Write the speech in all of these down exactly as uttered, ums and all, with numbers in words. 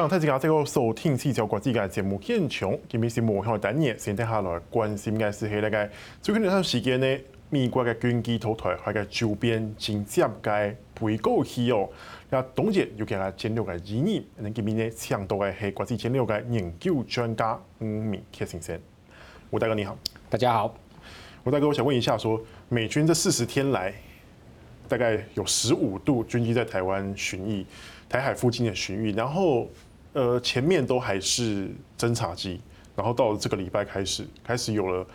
可能睇住架即個數天氣就國際嘅節目現場，今日是無限等熱，先睇下來關心嘅事係咧嘅。最近呢段時間咧，美國嘅軍機土台喺嘅周邊緊接嘅背過去哦。嗱，董姐要嘅戰略嘅演義，咁今日咧請到嘅係國際戰略嘅研究專家吳明愷先生。吳大哥你好，大家好。吳大哥，我想問一下說，說美軍這四十天來，大概有十五度軍機在台灣巡弋。台海附近的巡弋，然后，呃，前面都还是侦察机，然后到了这个礼拜开始，开始有了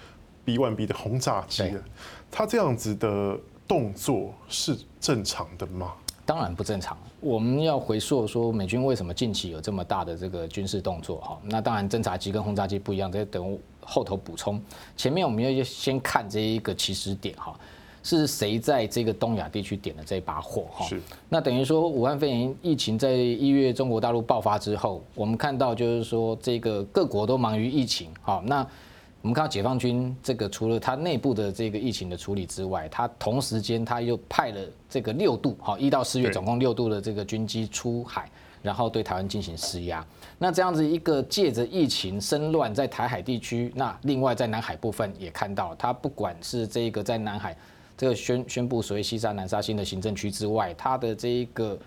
B 一 B 的轰炸机了。它这样子的动作是正常的吗？当然不正常。我们要回溯说，美军为什么近期有这么大的这个军事动作？哈，那当然侦察机跟轰炸机不一样，这等后头补充。前面我们要先看这一个起始点，哈。是谁在这个东亚地区点了这把火？哈，是。那等于说，武汉肺炎疫情在一月中国大陆爆发之后，我们看到就是说，这个各国都忙于疫情。好，那我们看到解放军这个除了他内部的这个疫情的处理之外，他同时间他又派了这个六度，好，一到四月总共六度的这个军机出海，然后对台湾进行施压。那这样子一个借着疫情生乱在台海地区，那另外在南海部分也看到，他不管是这个在南海。这个宣宣布所谓西沙、南沙新的行政区之外，它的这一个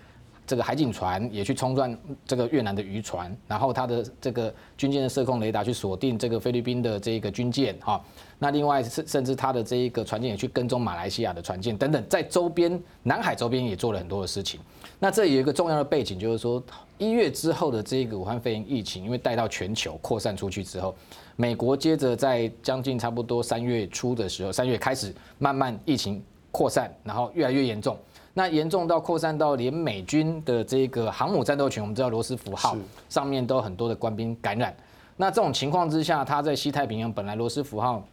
这个海警船也去冲撞这个越南的渔船，然后它的这个军舰的射控雷达去锁定这个菲律宾的这个军舰哈，那另外甚甚至它的这一个船舰也去跟踪马来西亚的船舰等等，在周边南海周边也做了很多的事情。那这有一个重要的背景就是说，一月之后的这个武汉肺炎疫情，因为带到全球扩散出去之后。美国接着在将近差不多三月初的时候，三月开始慢慢疫情扩散，然后越来越严重。那严重到扩散到连美军的这个航母战斗群，我们知道罗斯福号上面都有很多的官兵感染。那这种情况之下，它在西太平洋本来罗斯福号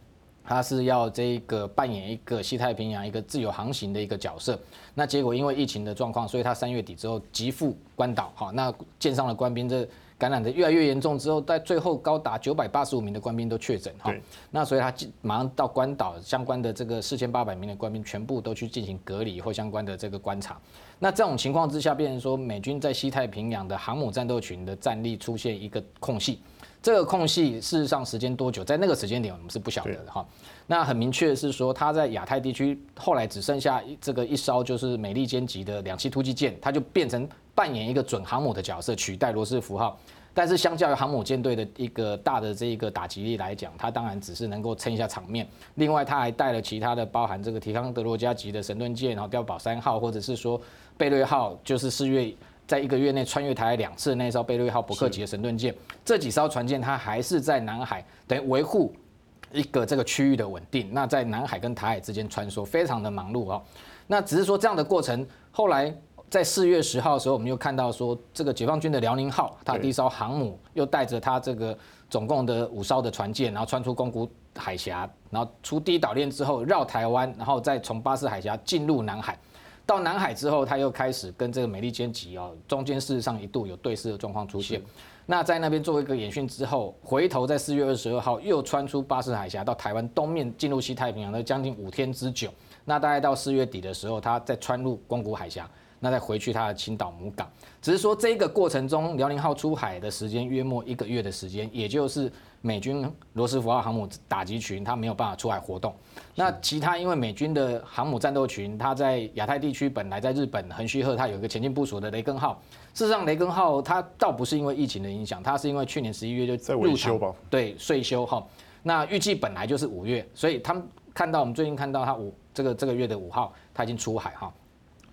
它是要这个扮演一个西太平洋一个自由航行的一个角色。那结果因为疫情的状况，所以它三月底之后急赴关岛，好，那舰上的官兵这。感染的越来越严重之后，在最后高达九百八十五名的官兵都确诊哈，那所以他马上到关岛相关的这个四千八百名的官兵全部都去进行隔离或相关的这个观察。那这种情况之下，变成说美军在西太平洋的航母战斗群的战力出现一个空隙，这个空隙事实上时间多久，在那个时间点我们是不晓得的哈。那很明确的是说，他在亚太地区后来只剩下这个一艘就是美利坚级的两栖突击舰，它就变成。扮演一个准航母的角色，取代罗斯福号，但是相较于航母舰队的一个大的这一个打击力来讲，它当然只是能够撑一下场面。另外，它还带了其他的，包含这个提康德罗加级的神盾舰，然后碉堡三号，或者是说贝略号，就是四月在一个月内穿越台海两次那艘贝略号伯克级的神盾舰，这几艘船舰它还是在南海等于维护一个这个区域的稳定。那在南海跟台海之间穿梭，非常的忙碌哦。那只是说这样的过程，后来。在四月十号的时候，我们又看到说，这个解放军的辽宁号，它第一艘航母又带着它这个总共的五艘的船舰，然后穿出宫古海峡，然后出第一岛链之后绕台湾，然后再从巴士海峡进入南海。到南海之后，它又开始跟这个美利坚级哦，中间事实上一度有对峙的状况出现。那在那边做一个演训之后，回头在四月二十二号又穿出巴士海峡到台湾东面进入西太平洋的将近五天之久。那大概到四月底的时候，它再穿入宫古海峡。那再回去他的青岛母港，只是说这个过程中，辽宁号出海的时间约莫一个月的时间，也就是美军罗斯福号航母打击群，它没有办法出海活动。那其他因为美军的航母战斗群，它在亚太地区本来在日本横须贺，它有一个前进部署的雷根号。事实上，雷根号它倒不是因为疫情的影响，它是因为去年十一月就在维修吧，对，税修哈。那预计本来就是五月，所以他们看到我们最近看到它五这个这个月的五号，它已经出海哈。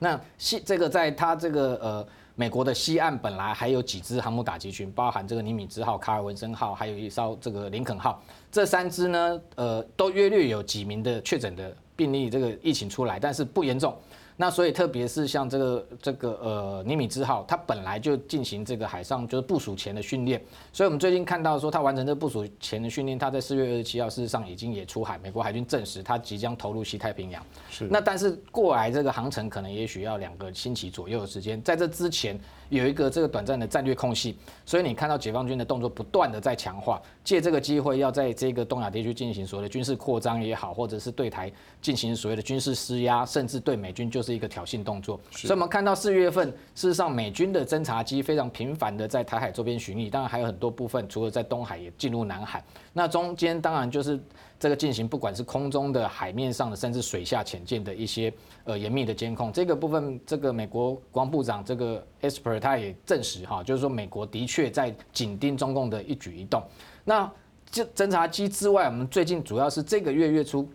那西这个在它这个呃美国的西岸本来还有几支航母打击群，包含这个尼米兹号、卡尔文森号，还有一艘这个林肯号，这三支呢呃都约略有几名的确诊的病例，这个疫情出来，但是不严重。那所以特别是像这个这个呃尼米兹号，它本来就进行这个海上就是部署前的训练，所以我们最近看到说它完成这部署前的训练，它在四月二十七号事实上已经也出海，美国海军证实它即将投入西太平洋。是。那但是过来这个航程可能也许要两个星期左右的时间，在这之前有一个这个短暂的战略空隙，所以你看到解放军的动作不断的在强化，借这个机会要在这个东亚地区进行所谓的军事扩张也好，或者是对台进行所谓的军事施压，甚至对美军就是一个挑衅动作。所以我们看到四月份，事实上美军的侦察机非常频繁的在台海周边巡弋，当然还有很多部分除了在东海也进入南海，那中间当然就是这个进行不管是空中的、海面上的，甚至水下潜舰的一些呃严密的监控。这个部分，这个美国国防部长这个 Esper 他也证实哈，就是说美国的确在紧盯中共的一举一动。那这侦察机之外，我们最近主要是这个月月初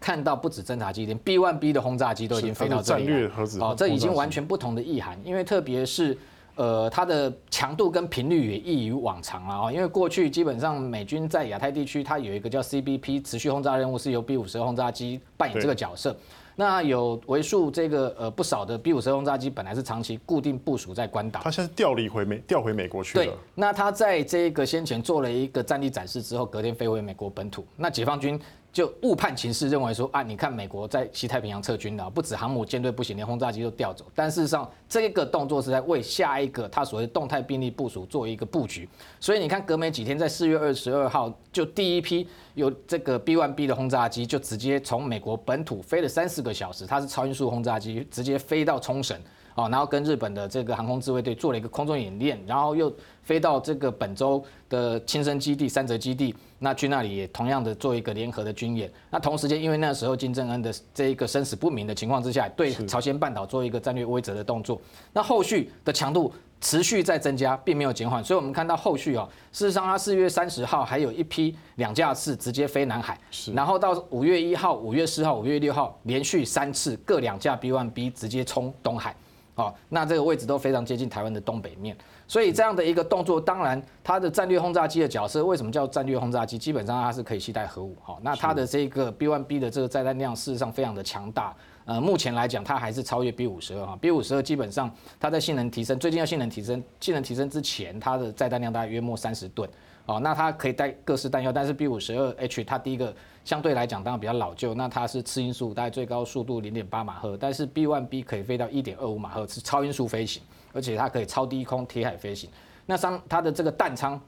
看到不止侦察机，连 B 一 B 的轰炸机都已经飞到这里了。哦，这已经完全不同的意涵，因为特别是呃，它的强度跟频率也异于往常了啊，因为过去基本上美军在亚太地区，它有一个叫 C B P 持续轰炸任务，是由 B 五十二轰炸机扮演这个角色。那有为数这个呃不少的 B 五十二轰炸机本来是长期固定部署在关岛，它现在调离回美调回美国去了。对，那它在这个先前做了一个战力展示之后，隔天飞回美国本土。那解放军就误判情势，认为说啊，你看美国在西太平洋撤军了，不止航母舰队不行，连轰炸机都调走。但事实上，这个动作是在为下一个它所谓动态兵力部署做一个布局。所以你看，隔没几天，在四月二十二号，就第一批有这个 B 一 B 的轰炸机就直接从美国本土飞了三四个小时，它是超音速轰炸机，直接飞到冲绳。哦，然后跟日本的这个航空自卫队做了一个空中演练，然后又飞到这个本州的亲生基地三泽基地，那去那里也同样的做一个联合的军演。那同时间，因为那时候金正恩的这一个生死不明的情况之下，对朝鲜半岛做一个战略威慑的动作。那后续的强度持续在增加，并没有减缓。所以我们看到后续啊、哦，事实上它四月三十号还有一批两架次直接飞南海，然后到五月一号、五月四号、五月六号连续三次各两架 B 一 B 直接冲东海。哦，那这个位置都非常接近台湾的东北面，所以这样的一个动作，当然它的战略轰炸机的角色，为什么叫战略轰炸机？基本上它是可以携带核武。好，那它的这个 B 一 B 的这个载弹量事实上非常的强大。呃，目前来讲，它还是超越 B 五十二哈。B 五十二基本上它在性能提升，最近要性能提升，性能提升之前，它的载弹量大概约莫三十吨。哦，那它可以带各式弹药，但是 B 五十二 H 它第一个相对来讲当然比较老旧，那它是次音速，大概最高速度 零点八马赫，但是 B 一 B 可以飞到 一点二五马赫，是超音速飞行，而且它可以超低空铁海飞行。那它的这个弹仓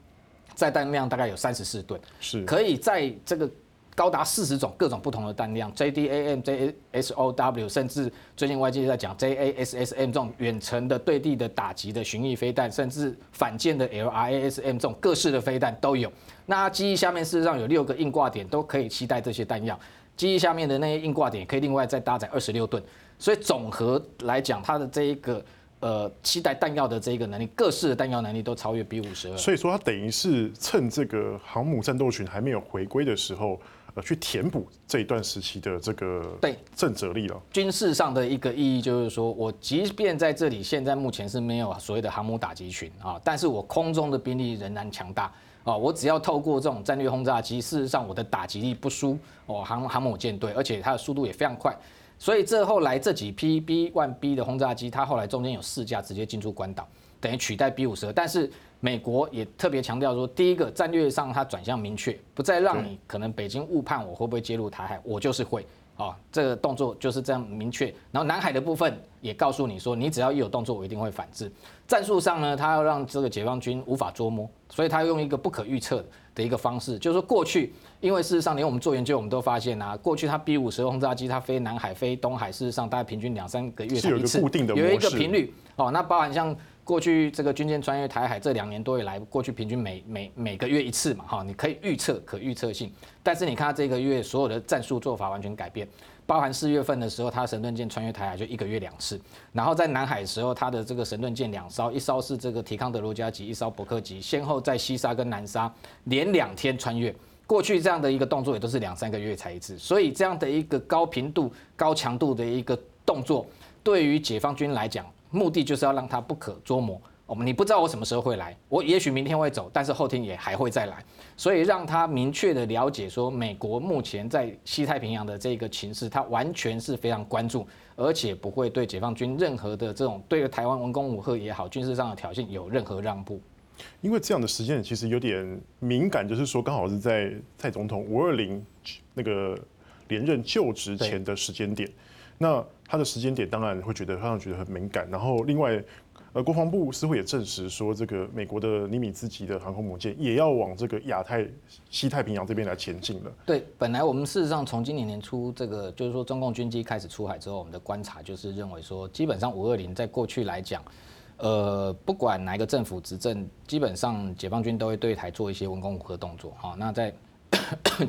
载弹量大概有三十四吨，是可以在这个高达四十种各种不同的弹量 ，J D A M、J S O W， 甚至最近外界在讲 J A S S M 这种远程的对地的打击的巡弋飞弹，甚至反舰的 L R A S M 这种各式的飞弹都有。那机翼下面事实上有六个硬挂点，都可以携带这些弹药。机翼下面的那些硬挂点也可以另外再搭载二十六吨，所以总和来讲，它的这一个呃携带弹药的这个能力，各式的弹药能力都超越 B 五十二。所以说，它等于是趁这个航母战斗群还没有回归的时候，去填补这一段时期的这个政策力了。军事上的一个意义就是说，我即便在这里现在目前是没有所谓的航母打击群啊，但是我空中的兵力仍然强大啊，我只要透过这种战略轰炸机，事实上我的打击力不输哦航航母舰队，而且它的速度也非常快。所以这后来这几批 B 一 B 的轰炸机，它后来中间有四架直接进驻关岛，等于取代 B 五十二，但是美国也特别强调说，第一个战略上它转向明确，不再让你可能北京误判我会不会介入台海，我就是会啊，这个动作就是这样明确。然后南海的部分也告诉你说，你只要一有动作，我一定会反制。战术上呢，它要让这个解放军无法捉摸，所以它用一个不可预测的一个方式，就是说过去，因为事实上连我们做研究，我们都发现啊，过去它 B 五十二轰炸机它飞南海、飞东海，事实上大概平均两三个月才一次，有一个频率哦，那包含像过去这个军舰穿越台海这两年多以来，过去平均每每每个月一次嘛，哈，你可以预测可预测性。但是你看它这个月所有的战术做法完全改变，包含四月份的时候，它神盾舰穿越台海就一个月两次，然后在南海的时候，它的这个神盾舰两艘，一艘是这个提康德罗加级，一艘伯克级，先后在西沙跟南沙连两天穿越。过去这样的一个动作也都是两三个月才一次，所以这样的一个高频度、高强度的一个动作，对于解放军来讲，目的就是要让他不可捉摸，我们你不知道我什么时候会来，我也许明天会走，但是后天也还会再来，所以让他明确的了解说，美国目前在西太平洋的这个情势，他完全是非常关注，而且不会对解放军任何的这种对台湾文攻武吓也好，军事上的挑衅有任何让步。因为这样的时间其实有点敏感，就是说刚好是在蔡总统五二零那个连任就职前的时间点，那他的时间点当然会觉得，让人觉得很敏感。然后另外，呃，国防部似乎也证实说，这个美国的尼米兹级的航空母舰也要往这个亚太、西太平洋这边来前进了。对，本来我们事实上从今年年初，这个就是说中共军机开始出海之后，我们的观察就是认为说，基本上五二零在过去来讲，呃，不管哪一个政府执政，基本上解放军都会对台做一些文攻武吓动作。好，那在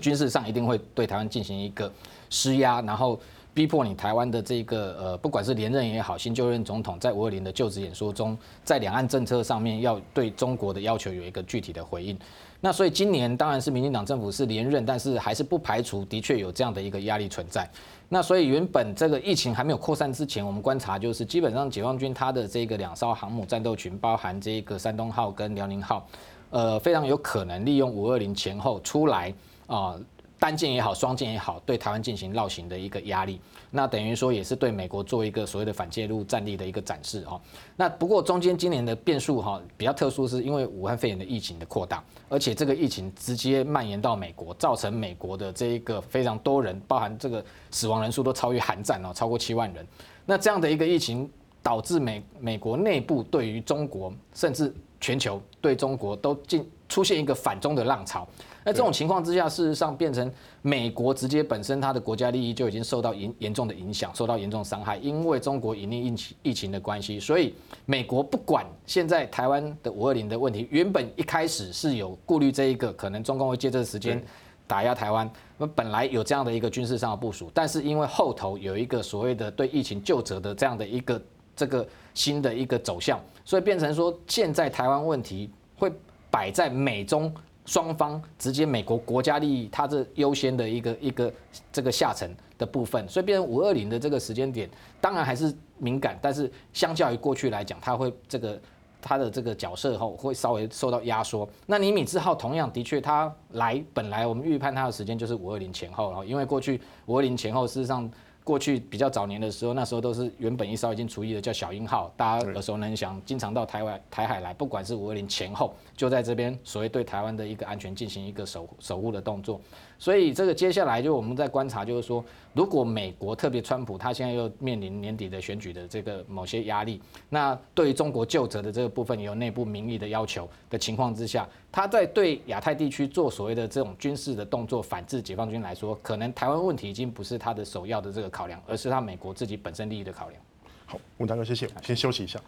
军事上一定会对台湾进行一个施压，然后逼迫你台湾的这个呃，不管是连任也好，新就任总统在五二零的就职演说中，在两岸政策上面要对中国的要求有一个具体的回应。那所以今年当然是民进党政府是连任，但是还是不排除的确有这样的一个压力存在。那所以原本这个疫情还没有扩散之前，我们观察就是基本上解放军它的这个两艘航母战斗群，包含这个山东号跟辽宁号。呃，非常有可能利用五二零前后出来啊、呃，单舰也好，双舰也好，对台湾进行绕行的一个压力。那等于说也是对美国做一个所谓的反介入战力的一个展示哈。那不过中间今年的变数哈比较特殊，是因为武汉肺炎的疫情的扩大，而且这个疫情直接蔓延到美国，造成美国的这一个非常多人，包含这个死亡人数都超越韩战哦，超过七万人。那这样的一个疫情导致美美国内部对于中国甚至全球对中国都进出现一个反中的浪潮，那这种情况之下，事实上变成美国直接本身它的国家利益就已经受到严严重的影响，受到严重伤害，因为中国隐匿疫情的关系，所以美国不管现在台湾的五二零的问题，原本一开始是有顾虑这一个可能中共会借这个时间打压台湾，那本来有这样的一个军事上的部署，但是因为后头有一个所谓的对疫情究责的这样的一个。这个新的一个走向，所以变成说，现在台湾问题会摆在美中双方直接美国国家利益，它这优先的一个一个这个下层的部分，所以变成五二零的这个时间点，当然还是敏感，但是相较于过去来讲，它会这个它的这个角色后会稍微受到压缩。那尼米兹号同样的确，它来本来我们预判它的时间就是五二零前后了，因为过去五二零前后事实上。过去比较早年的时候，那时候都是原本一艘已经除役的叫小鹰号，大家耳熟能详，经常到台湾台海来，不管是五二零前后，就在这边所谓对台湾的一个安全进行一个守守护的动作。所以这个接下来就我们在观察，就是说，如果美国特别川普他现在又面临年底的选举的这个某些压力，那对于中国究责的这个部分也有内部民意的要求的情况之下，他在对亚太地区做所谓的这种军事的动作反制解放军来说，可能台湾问题已经不是他的首要的这个考量，而是他美国自己本身利益的考量。好，文大哥，谢谢，先休息一下。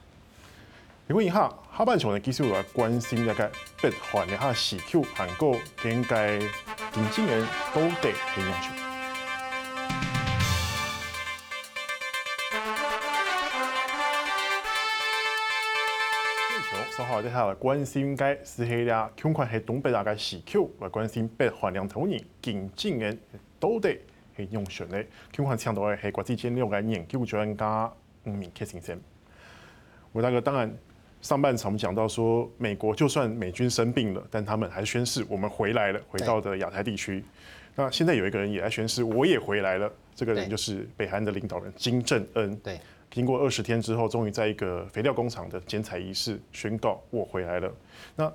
因为以下下半场呢，继续来关心大概北韩的哈市区韩国应该年轻人都得培养出。最后，接下来关心该是黑俩，相关系东北大概市区来关心北韩两头人年轻人都得。係用上咧，佢還請到嘅係國際戰略嘅研究專家吳明克先生。我大哥當然上半場講到說，美國就算美軍生病了，但他們還宣誓我們回來了，回到的亞太地區。那現在有一個人也在宣誓，我也回來了。這個人就是北韓的領導人金正恩。對，經過二十天之後，終於在一個肥料工廠的剪彩儀式宣告我回來了。那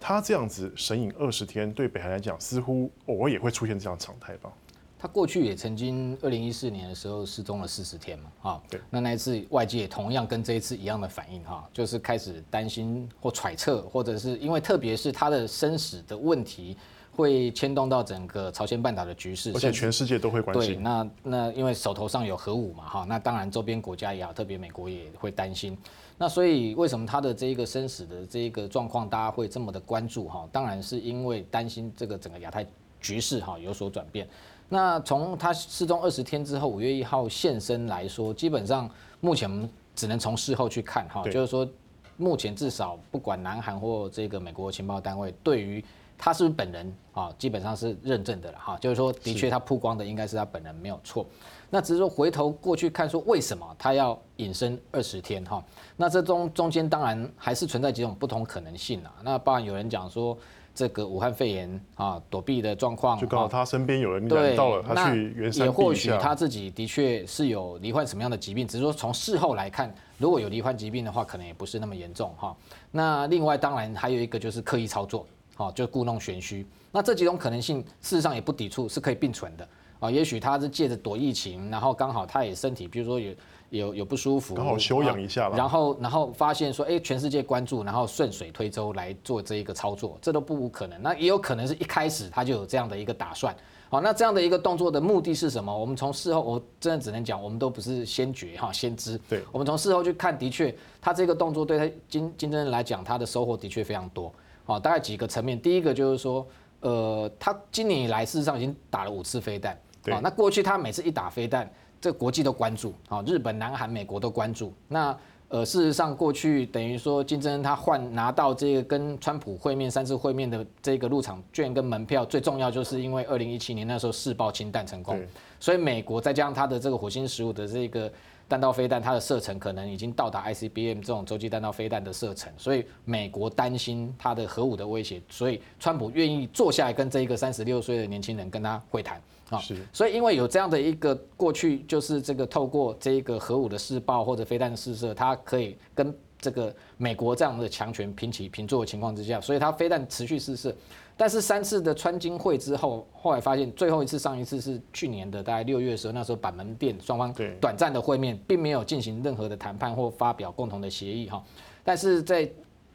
他這樣子神隱二十天，對北韓來講，似乎偶爾也會出現這樣的常態吧。他过去也曾经二零一四年的时候失踪了四十天嘛，啊，那那一次外界也同样跟这一次一样的反应哈，就是开始担心或揣测，或者是因为特别是他的生死的问题会牵动到整个朝鲜半岛的局势，而且全世界都会关心。对，那那因为手头上有核武嘛，哈，那当然周边国家也好，特别美国也会担心。那所以为什么他的这个生死的这个状况大家会这么的关注哈？当然是因为担心这个整个亚太局势哈有所转变。那从他失踪二十天之后，五月一号现身来说，基本上目前我们只能从事后去看哈，就是说目前至少不管南韩或这个美国情报单位对于他是不是本人啊，基本上是认证的了哈，就是说的确他曝光的应该是他本人没有错。那只是说回头过去看说为什么他要隐身二十天哈，那这中中间当然还是存在几种不同可能性啊。那包含有人讲说。这个武汉肺炎啊，躲避的状况，就刚好他身边有人染到了，他去原山避一下。也或许他自己的确是有罹患什么样的疾病，只是说从事后来看，如果有罹患疾病的话，可能也不是那么严重哈。那另外当然还有一个就是刻意操作，好，就故弄玄虚。那这几种可能性事实上也不抵触，是可以并存的。啊，也许他是借着躲疫情，然后刚好他也身体，比如说有有有不舒服，刚好休养一下了。然后然后发现说，哎、欸，全世界关注，然后顺水推舟来做这一个操作，这都不无可能。那也有可能是一开始他就有这样的一个打算。好，那这样的一个动作的目的是什么？我们从事后，我真的只能讲，我们都不是先觉哈先知。对，我们从事后去看，的确，他这个动作对他金金正恩来讲，他的收获的确非常多。好，大概几个层面，第一个就是说，呃，他今年以来事实上已经打了五次飞弹。对，那过去他每次一打飞弹，这国际都关注，啊，日本、南韩、美国都关注。那呃，事实上过去等于说金正恩他换拿到这个跟川普会面三次会面的这个入场券跟门票，最重要就是因为二零一七年那时候试爆氢弹成功，所以美国再加上他的这个火星十五的这个弹道飞弹，它的射程可能已经到达 I C B M 这种洲际弹道飞弹的射程，所以美国担心他的核武的威胁，所以川普愿意坐下来跟这一个三十六岁的年轻人跟他会谈。啊，所以因为有这样的一个过去，就是这个透过这个核武的试爆或者飞弹试射，它可以跟这个美国这样的强权平起平坐的情况之下，所以它飞弹持续试射。但是三次的川金会之后，后来发现最后一次上一次是去年的大概六月的时候，那时候板门店双方短暂的会面，并没有进行任何的谈判或发表共同的协议哈。但是在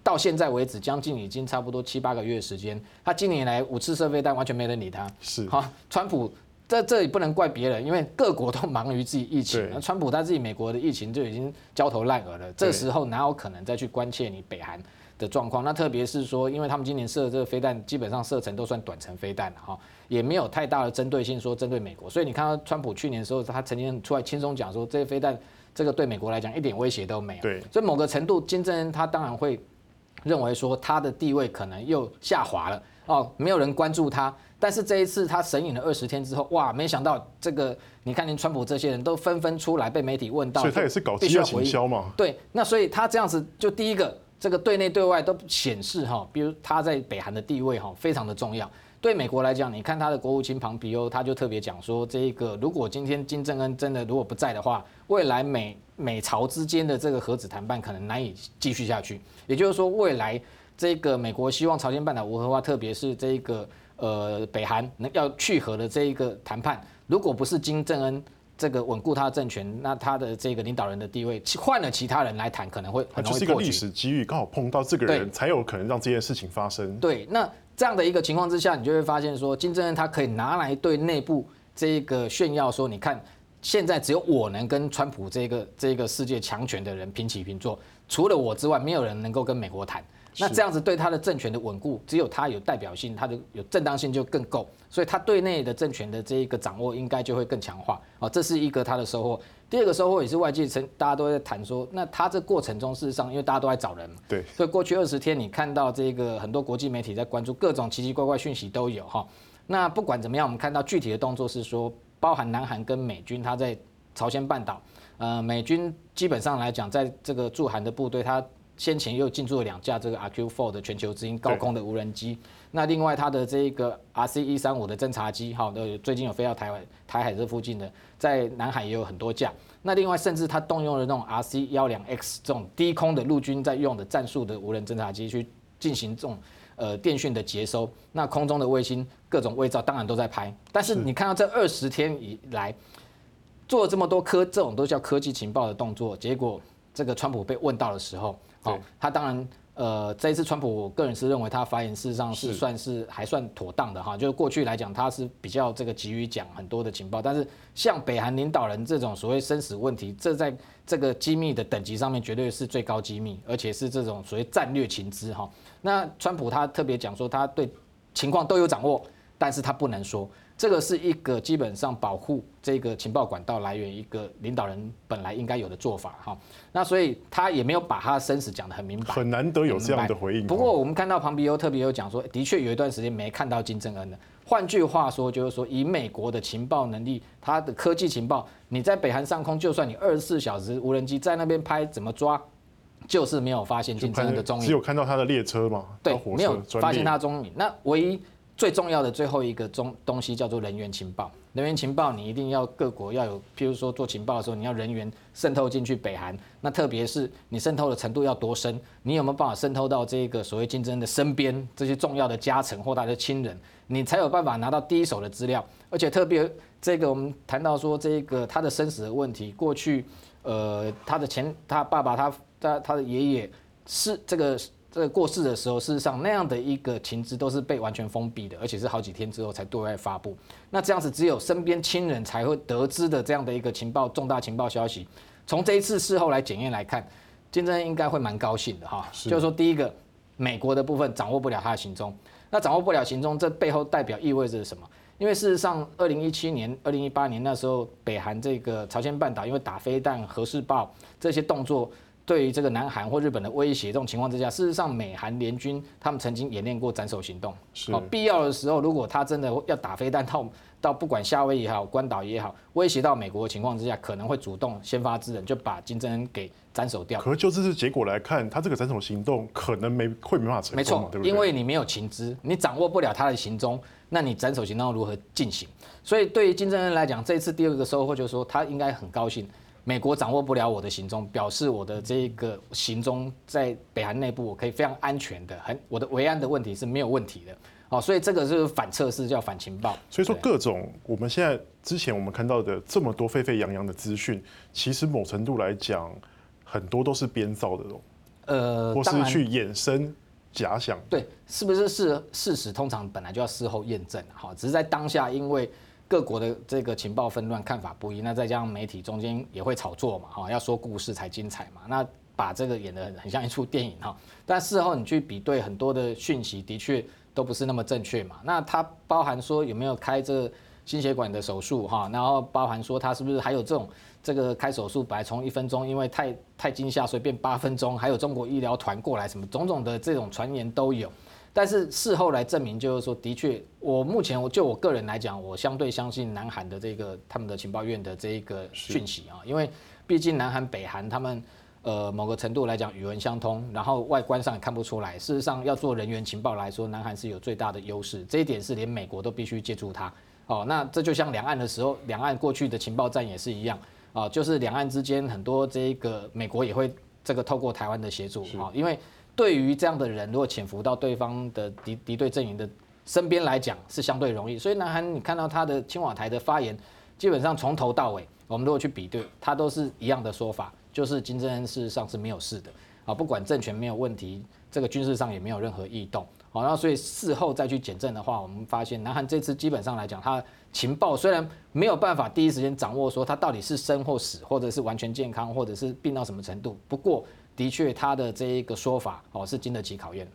到现在为止，将近已经差不多七八个月的时间，他今年来五次射飞弹，完全没人理他。是哈，川普在这里不能怪别人，因为各国都忙于自己疫情。那川普他自己美国的疫情就已经焦头烂额了，这时候哪有可能再去关切你北韩的状况？那特别是说，因为他们今年射的这个飞弹，基本上射程都算短程飞弹哈，也没有太大的针对性，说针对美国。所以你看到川普去年的时候，他曾经出来轻松讲说，这些飞弹这个对美国来讲一点威胁都没有。对，所以某个程度，金正恩他当然会认为说他的地位可能又下滑了哦，没有人关注他。但是这一次他神隐了二十天之后，哇，没想到这个，你看连川普这些人都纷纷出来被媒体问到，所以他也是搞饥饿营销嘛。对，那所以他这样子就第一个，这个对内对外都显示哈，比如他在北韩的地位哈非常的重要。对美国来讲，你看他的国务卿庞皮欧，他就特别讲说，这个如果今天金正恩真的如果不在的话，未来美美朝之间的这个核子谈判可能难以继续下去。也就是说，未来这个美国希望朝鲜半岛无核化，特别是这个呃北韩能要去核的这一个谈判，如果不是金正恩这个稳固他的政权，那他的这个领导人的地位换了其他人来谈，可能会很容易破局。就是一个历史机遇，刚好碰到这个人，才有可能让这件事情发生。对，那这样的一个情况之下，你就会发现说，金正恩他可以拿来对内部这个炫耀说，你看现在只有我能跟川普这个这个世界强权的人平起平坐，除了我之外，没有人能够跟美国谈。那这样子对他的政权的稳固，只有他有代表性，他的有正当性就更够，所以他对内的政权的这一个掌握应该就会更强化啊，这是一个他的收获。第二个收获也是外界大家都在谈说，那他这过程中事实上因为大家都在找人嘛，对，所以过去二十天你看到这个很多国际媒体在关注各种奇奇怪怪讯息都有哈。那不管怎么样，我们看到具体的动作是说，包含南韩跟美军他在朝鲜半岛，呃，美军基本上来讲，在这个驻韩的部队他。先前又进驻了两架这个 R Q 四 的全球之鹰高空的无人机，那另外它的这个 R C 一三五 的侦察机，哈，最近有飞到台湾台海这附近的，在南海也有很多架。那另外甚至它动用了那种 R C 一二零 X 这种低空的陆军在用的战术的无人侦察机去进行这种呃电讯的接收，那空中的卫星各种卫照当然都在拍。但是你看到这二十天以来做了这么多科这种都叫科技情报的动作，结果这个川普被问到的时候。好，他当然，呃，这一次川普，我个人是认为他发言事实上是算是还算妥当的哈。就是过去来讲，他是比较这个急于讲很多的情报，但是像北韩领导人这种所谓生死问题，这在这个机密的等级上面绝对是最高机密，而且是这种所谓战略情资哈。那川普他特别讲说，他对情况都有掌握，但是他不能说。这个是一个基本上保护这个情报管道来源一个领导人本来应该有的做法哈，那所以他也没有把他生死讲得很明白，很难得有这样的回应。不过我们看到庞皮欧特别有讲说，的确有一段时间没看到金正恩了。换句话说，就是说以美国的情报能力，他的科技情报，你在北韩上空，就算你二十四小时无人机在那边拍，怎么抓？就是没有发现金正恩的踪影，只有看到他的列车嘛，对，没有发现他的踪影。那唯一。最重要的最后一个中东西叫做人员情报。人员情报你一定要各国要有，譬如说做情报的时候，你要人员渗透进去北韩，那特别是你渗透的程度要多深，你有没有办法渗透到这个所谓金正恩的身边这些重要的家臣或他的亲人，你才有办法拿到第一手的资料。而且特别这个我们谈到说这个他的生死的问题，过去呃他的前他爸爸他他他的爷爷是这个。这个过世的时候，事实上那样的一个情资都是被完全封闭的，而且是好几天之后才对外发布。那这样子只有身边亲人才会得知的这样的一个情报重大情报消息，从这一次事后来检验来看，金正恩应该会蛮高兴的哈。就是说，第一个，美国的部分掌握不了他的行踪，那掌握不了行踪，这背后代表意味着什么？因为事实上，二零一七年、二零一八年那时候，北韩这个朝鲜半岛因为打飞弹、核试爆这些动作。对于这个南韩或日本的威胁，这种情况之下，事实上美韩联军他们曾经演练过斩首行动。哦，必要的时候，如果他真的要打飞弹到到不管夏威夷也好、关岛也好，威胁到美国的情况之下，可能会主动先发制人，就把金正恩给斩首掉。可是就这次结果来看，他这个斩首行动可能没会没办法成功，没错，对不对？因为你没有情资，你掌握不了他的行踪，那你斩首行动如何进行？所以对于金正恩来讲，这一次第二个收获就是说，他应该很高兴。美国掌握不了我的行踪，表示我的这个行踪在北韩内部，我可以非常安全的，很我的维安的问题是没有问题的。好，所以这个就是反测试，叫反情报。所以说，各种我们现在之前我们看到的这么多沸沸扬扬的资讯，其实某程度来讲，很多都是编造的哦，呃，或是去衍生。假想对，是不是事事实？通常本来就要事后验证，好，只是在当下，因为各国的这个情报纷乱，看法不一，那再加上媒体中间也会炒作嘛，哈，要说故事才精彩嘛，那把这个演得很像一出电影哈。但事后你去比对很多的讯息，的确都不是那么正确嘛。那它包含说有没有开这个心血管的手术哈，然后包含说它是不是还有这种。这个开手术本来从一分钟，因为太太惊吓，所以变八分钟。还有中国医疗团过来，什么种种的这种传言都有。但是事后来证明，就是说，的确，我目前我就我个人来讲，我相对相信南韩的这个他们的情报院的这一个讯息啊，因为毕竟南韩、北韩他们呃某个程度来讲语文相通，然后外观上也看不出来。事实上，要做人员情报来说，南韩是有最大的优势，这一点是连美国都必须借助它。哦，那这就像两岸的时候，两岸过去的情报战也是一样。啊，就是两岸之间很多这个美国也会这个透过台湾的协助啊，因为对于这样的人，如果潜伏到对方的敌敌对阵营的身边来讲是相对容易，所以南韩你看到他的青瓦台的发言，基本上从头到尾，我们如果去比对，他都是一样的说法，就是金正恩事实上是没有事的啊，不管政权没有问题，这个军事上也没有任何异动。好，那所以事后再去检证的话，我们发现南韩这次基本上来讲，它情报虽然没有办法第一时间掌握说它到底是生或死，或者是完全健康，或者是病到什么程度，不过的确它的这一个说法哦是经得起考验。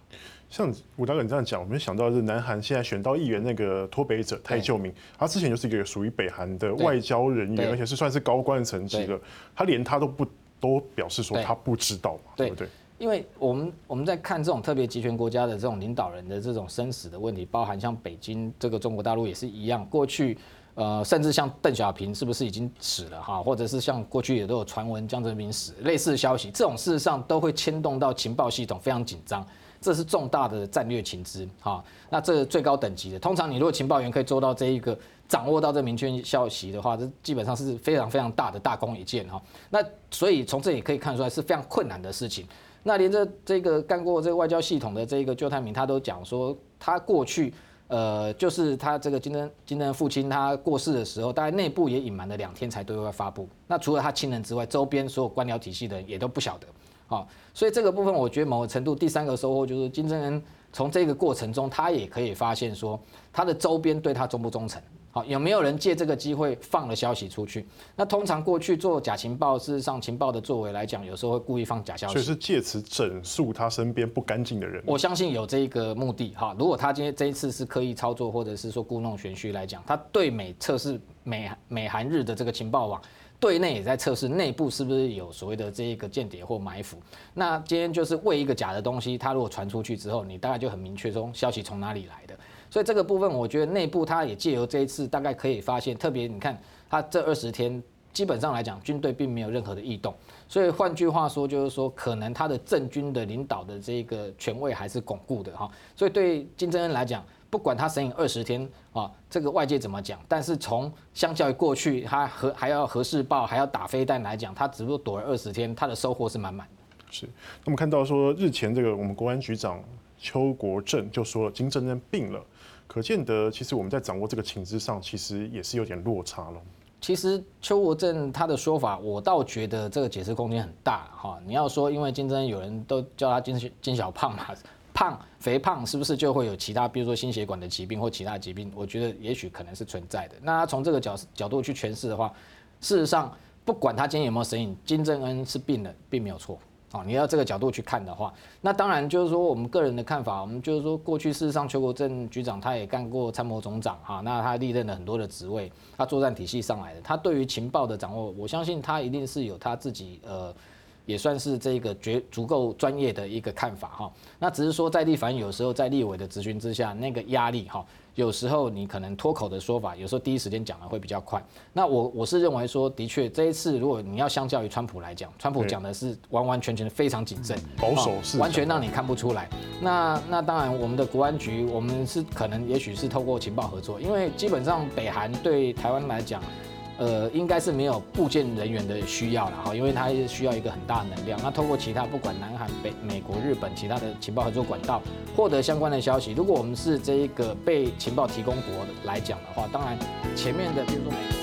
像武大哥你这样讲，我们想到是南韩现在选到议员那个脱北者泰秀明，他之前就是一个属于北韩的外交人员，而且是算是高官层级了，他连他都不都表示说他不知道嘛，对不对？因为我们我们在看这种特别集权国家的这种领导人的这种生死的问题，包含像北京这个中国大陆也是一样，过去呃甚至像邓小平是不是已经死了哈，或者是像过去也都有传闻江泽民死类似的消息，这种事实上都会牵动到情报系统非常紧张，这是重大的战略情资哈。那这个最高等级的，通常你如果情报员可以做到这一个掌握到这明确消息的话，这基本上是非常非常大的大功一件哈。那所以从这里可以看出来是非常困难的事情。那连这这个干过这个外交系统的这个旧泰民，他都讲说，他过去呃，就是他这个金正金正父亲他过世的时候，大概内部也隐瞒了两天才对外发布。那除了他亲人之外，周边所有官僚体系的人也都不晓得。好，所以这个部分我觉得某个程度第三个收获就是金正恩从这个过程中，他也可以发现说，他的周边对他忠不忠诚。好，有没有人借这个机会放了消息出去？那通常过去做假情报，事实上情报的作为来讲，有时候会故意放假消息，所以是借此整肃他身边不干净的人。我相信有这个目的哈。如果他今天这一次是刻意操作，或者是说故弄玄虚来讲，他对美测试美美韩日的这个情报网，对内也在测试内部是不是有所谓的这个间谍或埋伏。那今天就是为一个假的东西，他如果传出去之后，你大概就很明确说消息从哪里来的。所以这个部分，我觉得内部他也借由这一次，大概可以发现，特别你看他这二十天，基本上来讲，军队并没有任何的异动。所以换句话说，就是说，可能他的政军的领导的这个权位还是巩固的哈。所以对金正恩来讲，不管它审影二十天啊，这个外界怎么讲，但是从相较于过去它核还要核试爆还要打飞弹来讲，它只不过躲了二十天，它的收获是满满的。是，那么看到说日前这个我们国安局长邱国正就说了，金正恩病了，可见得其实我们在掌握这个情资上，其实也是有点落差了。其实邱国正他的说法，我倒觉得这个解释空间很大哈。你要说因为金正恩有人都叫他金金小胖嘛。胖肥胖是不是就会有其他，比如说心血管的疾病或其他疾病？我觉得也许可能是存在的。那从这个角角度去诠释的话，事实上不管他今天有没有神隐，金正恩是病了，并没有错哦。你要这个角度去看的话，那当然就是说我们个人的看法，我们就是说过去事实上邱国正局长他也干过参谋总长哈，那他历任了很多的职位，他作战体系上来的，他对于情报的掌握，我相信他一定是有他自己呃。也算是这个绝足够专业的一个看法哈，那只是说在立法院有时候在立委的质询之下，那个压力哈，有时候你可能脱口的说法，有时候第一时间讲的会比较快。那我我是认为说，的确这一次如果你要相较于川普来讲，川普讲的是完完全全非常谨慎、保守，完全让你看不出来。那那当然，我们的国安局，我们是可能也许是透过情报合作，因为基本上北韩对台湾来讲。呃，应该是没有部件人员的需要了哈，因为它需要一个很大的能量。那透过其他不管南韩、北美国、日本其他的情报合作管道获得相关的消息，如果我们是这一个被情报提供国来讲的话，当然前面的比如说美。